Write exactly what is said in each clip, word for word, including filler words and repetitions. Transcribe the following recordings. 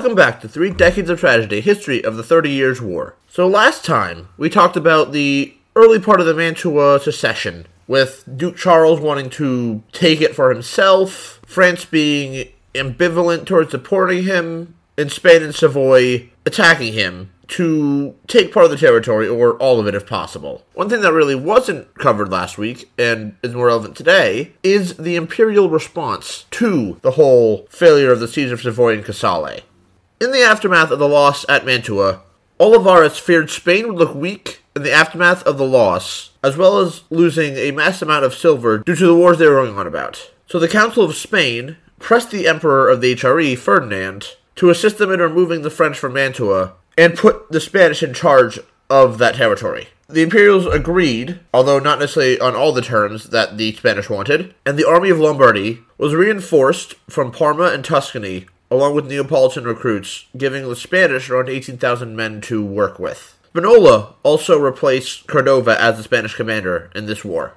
Welcome back to Three Decades of Tragedy, History of the Thirty Years' War. So last time, we talked about the early part of the Mantua Succession, with Duke Charles wanting to take it for himself, France being ambivalent towards supporting him, and Spain and Savoy attacking him to take part of the territory, or all of it if possible. One thing that really wasn't covered last week, and is more relevant today, is the imperial response to the whole failure of the siege of Savoy and Casale. In the aftermath of the loss at Mantua, Olivares feared Spain would look weak in the aftermath of the loss, as well as losing a mass amount of silver due to the wars they were going on about. So the Council of Spain pressed the Emperor of the H R E, Ferdinand, to assist them in removing the French from Mantua, and put the Spanish in charge of that territory. The Imperials agreed, although not necessarily on all the terms that the Spanish wanted, and the army of Lombardy was reinforced from Parma and Tuscany, along with Neapolitan recruits, giving the Spanish around eighteen thousand men to work with. Manola also replaced Cordova as the Spanish commander in this war.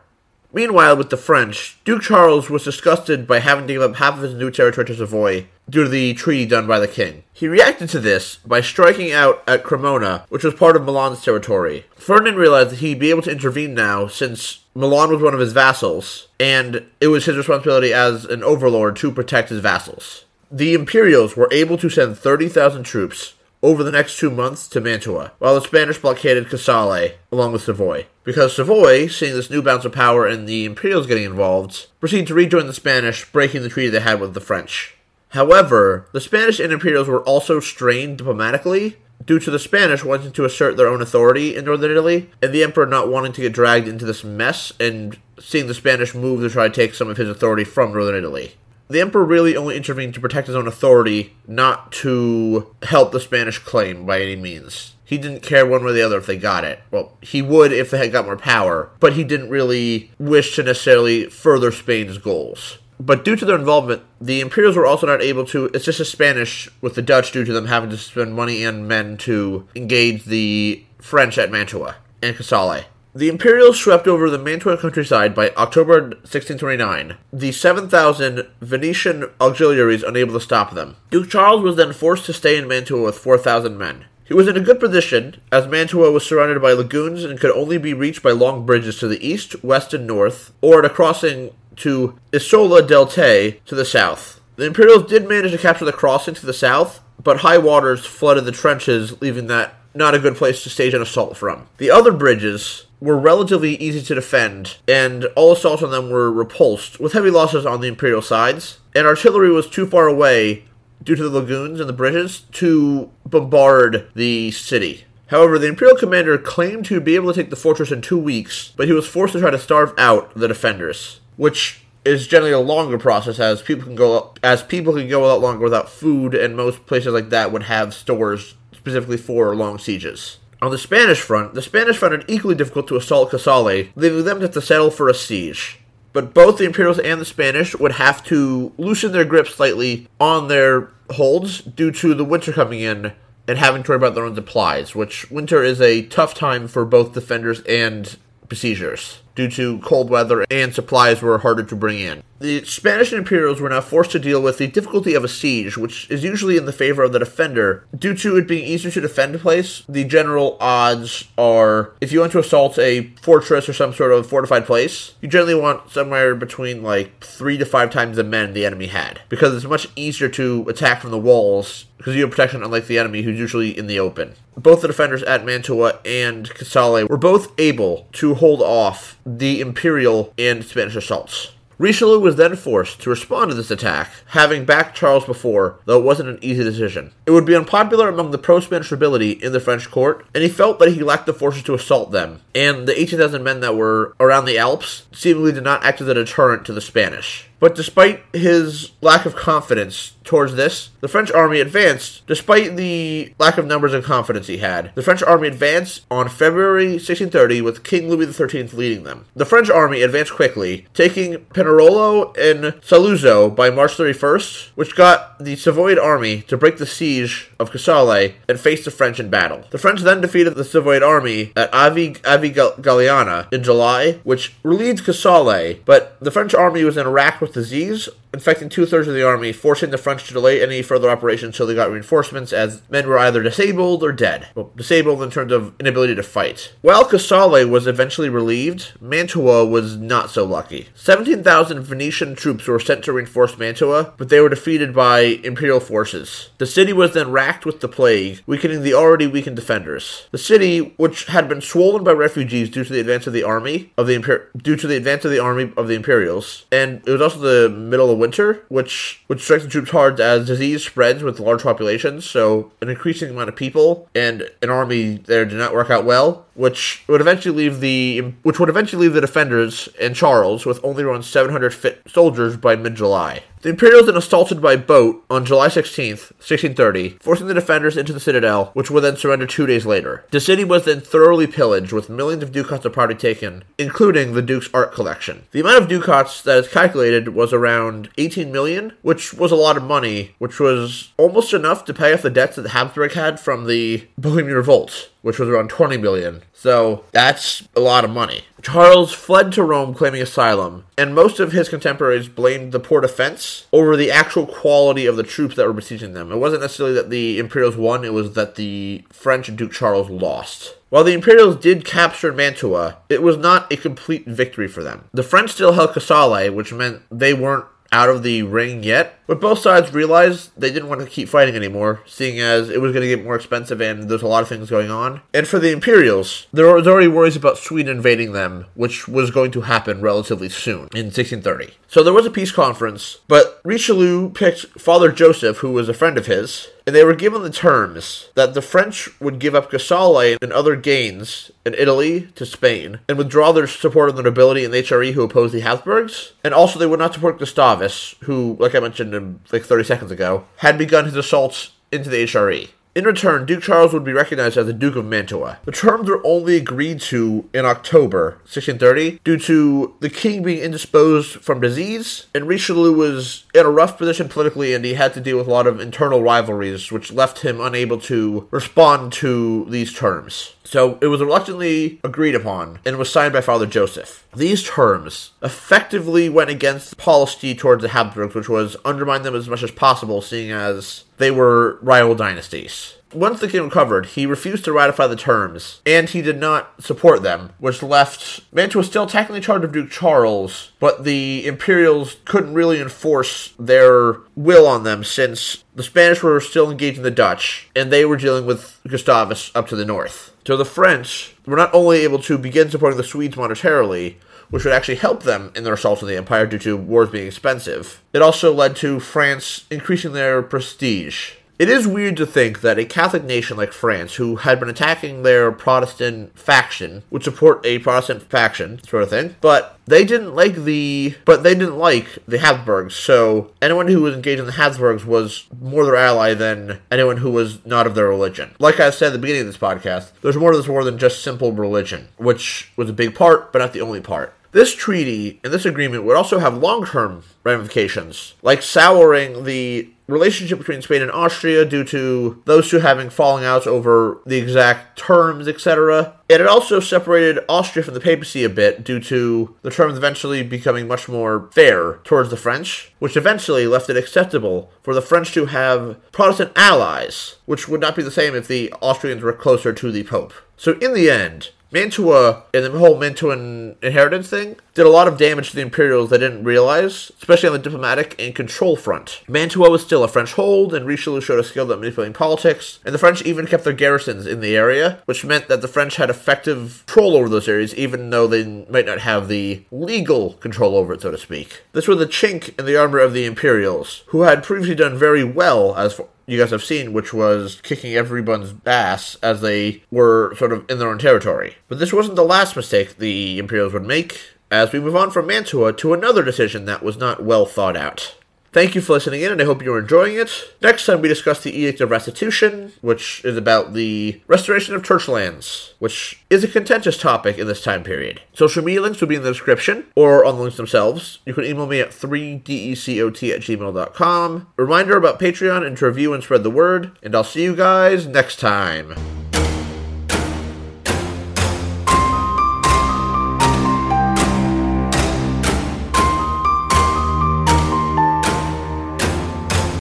Meanwhile, with the French, Duke Charles was disgusted by having to give up half of his new territory to Savoy due to the treaty done by the king. He reacted to this by striking out at Cremona, which was part of Milan's territory. Ferdinand realized that he'd be able to intervene now since Milan was one of his vassals, and it was his responsibility as an overlord to protect his vassals. The Imperials were able to send thirty thousand troops over the next two months to Mantua, while the Spanish blockaded Casale along with Savoy. Because Savoy, seeing this new bounce of power and the Imperials getting involved, proceeded to rejoin the Spanish, breaking the treaty they had with the French. However, the Spanish and Imperials were also strained diplomatically, due to the Spanish wanting to assert their own authority in northern Italy, and the Emperor not wanting to get dragged into this mess, and seeing the Spanish move to try to take some of his authority from northern Italy. The Emperor really only intervened to protect his own authority, not to help the Spanish claim by any means. He didn't care one way or the other if they got it. Well, he would if they had got more power, but he didn't really wish to necessarily further Spain's goals. But due to their involvement, the Imperials were also not able to assist the Spanish with the Dutch due to them having to spend money and men to engage the French at Mantua and Casale. The Imperials swept over the Mantuan countryside by October sixteen twenty-nine, the seven thousand Venetian auxiliaries unable to stop them. Duke Charles was then forced to stay in Mantua with four thousand men. He was in a good position, as Mantua was surrounded by lagoons and could only be reached by long bridges to the east, west, and north, or at a crossing to Isola del Te to the south. The Imperials did manage to capture the crossing to the south, but high waters flooded the trenches, leaving that not a good place to stage an assault from. The other bridges were relatively easy to defend, and all assaults on them were repulsed, with heavy losses on the Imperial sides, and artillery was too far away, due to the lagoons and the bridges, to bombard the city. However, the Imperial commander claimed to be able to take the fortress in two weeks, but he was forced to try to starve out the defenders, which is generally a longer process, as people can go up, as people can go a lot longer without food, and most places like that would have stores specifically for long sieges. On the Spanish front, the Spanish found it equally difficult to assault Casale, leaving them to have to settle for a siege. But both the Imperials and the Spanish would have to loosen their grip slightly on their holds due to the winter coming in and having to worry about their own supplies, which winter is a tough time for both defenders and besiegers, due to cold weather and supplies were harder to bring in. The Spanish and Imperials were now forced to deal with the difficulty of a siege, which is usually in the favor of the defender. Due to it being easier to defend a place, the general odds are, if you want to assault a fortress or some sort of fortified place, you generally want somewhere between like three to five times the men the enemy had, because it's much easier to attack from the walls, because you have protection unlike the enemy, who's usually in the open. Both the defenders at Mantua and Casale were both able to hold off the Imperial and Spanish assaults. Richelieu was then forced to respond to this attack, having backed Charles before, though it wasn't an easy decision. It would be unpopular among the pro-Spanish nobility in the French court, and he felt that he lacked the forces to assault them, and the eighteen thousand men that were around the Alps seemingly did not act as a deterrent to the Spanish. But despite his lack of confidence towards this, the French army advanced. Despite the lack of numbers and confidence he had, the French army advanced on February sixteen thirty with King Louis the thirteenth leading them. The French army advanced quickly, taking Pinerolo and Saluzzo by March thirty-first, which got the Savoyard army to break the siege of Casale and face the French in battle. The French then defeated the Savoyard army at Avig- Avigliana in July, which relieved Casale, but the French army was in Iraq with disease infecting two-thirds of the army, forcing the French to delay any further operations till they got reinforcements, as men were either disabled or dead. Well, disabled in terms of inability to fight. While Casale was eventually relieved, Mantua was not so lucky. seventeen thousand Venetian troops were sent to reinforce Mantua, but they were defeated by imperial forces. The city was then racked with the plague, weakening the already weakened defenders. The city, which had been swollen by refugees due to the advance of the army of the Imper- due to the advance of the army of the Imperials, and it was also the middle of winter, which which strikes the troops hard as disease spreads with large populations. So an increasing amount of people and an army there did not work out well, which would eventually leave the which would eventually leave the defenders and Charles with only around seven hundred fit soldiers by mid-July. The Imperials then assaulted by boat on July sixteenth, sixteen thirty, forcing the defenders into the Citadel, which would then surrender two days later. The city was then thoroughly pillaged, with millions of ducats of property taken, including the Duke's art collection. The amount of ducats that is calculated was around eighteen million, which was a lot of money, which was almost enough to pay off the debts that the Habsburg had from the Bohemian Revolt, which was around twenty million. So that's a lot of money. Charles fled to Rome claiming asylum, and most of his contemporaries blamed the poor defense over the actual quality of the troops that were besieging them. It wasn't necessarily that the Imperials won, it was that the French and Duke Charles lost. While the Imperials did capture Mantua, it was not a complete victory for them. The French still held Casale, which meant they weren't out of the ring yet, but both sides realized they didn't want to keep fighting anymore, seeing as it was going to get more expensive and there's a lot of things going on. And for the Imperials, there was already worries about Sweden invading them, which was going to happen relatively soon, in sixteen thirty. So there was a peace conference, but Richelieu picked Father Joseph, who was a friend of his, and they were given the terms that the French would give up Casale and other gains in Italy to Spain, and withdraw their support of the nobility and the H R E who opposed the Habsburgs, and also they would not support Gustavus, who, like I mentioned in, like thirty seconds ago, had begun his assaults into the H R E. In return, Duke Charles would be recognized as the Duke of Mantua. The terms were only agreed to in October sixteen thirty due to the king being indisposed from disease, and Richelieu was in a rough position politically and he had to deal with a lot of internal rivalries, which left him unable to respond to these terms. So it was reluctantly agreed upon and was signed by Father Joseph. These terms effectively went against the policy towards the Habsburgs, which was undermine them as much as possible, seeing as they were rival dynasties. Once the king recovered, he refused to ratify the terms, and he did not support them, which left Mantua still technically charged of Duke Charles, but the Imperials couldn't really enforce their will on them since the Spanish were still engaging the Dutch, and they were dealing with Gustavus up to the north. So the French were not only able to begin supporting the Swedes monetarily, which would actually help them in their assault on the empire due to wars being expensive, it also led to France increasing their prestige. It is weird to think that a Catholic nation like France, who had been attacking their Protestant faction, would support a Protestant faction, sort of thing, but they didn't like the but they didn't like the Habsburgs, so anyone who was engaged in the Habsburgs was more their ally than anyone who was not of their religion. Like I said at the beginning of this podcast, there's more to this war than just simple religion, which was a big part, but not the only part. This treaty and this agreement would also have long-term ramifications, like souring the relationship between Spain and Austria due to those two having falling outs over the exact terms, et cetera. And it also separated Austria from the papacy a bit due to the terms eventually becoming much more fair towards the French, which eventually left it acceptable for the French to have Protestant allies, which would not be the same if the Austrians were closer to the Pope. So in the end, Mantua and the whole Mantuan inheritance thing did a lot of damage to the Imperials they didn't realize, especially on the diplomatic and control front. Mantua was still a French hold, and Richelieu showed a skill at manipulating politics, and the French even kept their garrisons in the area, which meant that the French had effective control over those areas, even though they might not have the legal control over it, so to speak. This was a chink in the armor of the Imperials, who had previously done very well as for you guys have seen, which was kicking everyone's ass as they were sort of in their own territory. But this wasn't the last mistake the Imperials would make, as we move on from Mantua to another decision that was not well thought out. Thank you for listening in, and I hope you're enjoying it. Next time, we discuss the Edict of Restitution, which is about the restoration of church lands, which is a contentious topic in this time period. Social media links will be in the description, or on the links themselves. You can email me at three decot at gmail dot com. Reminder about Patreon, and to review and spread the word, and I'll see you guys next time.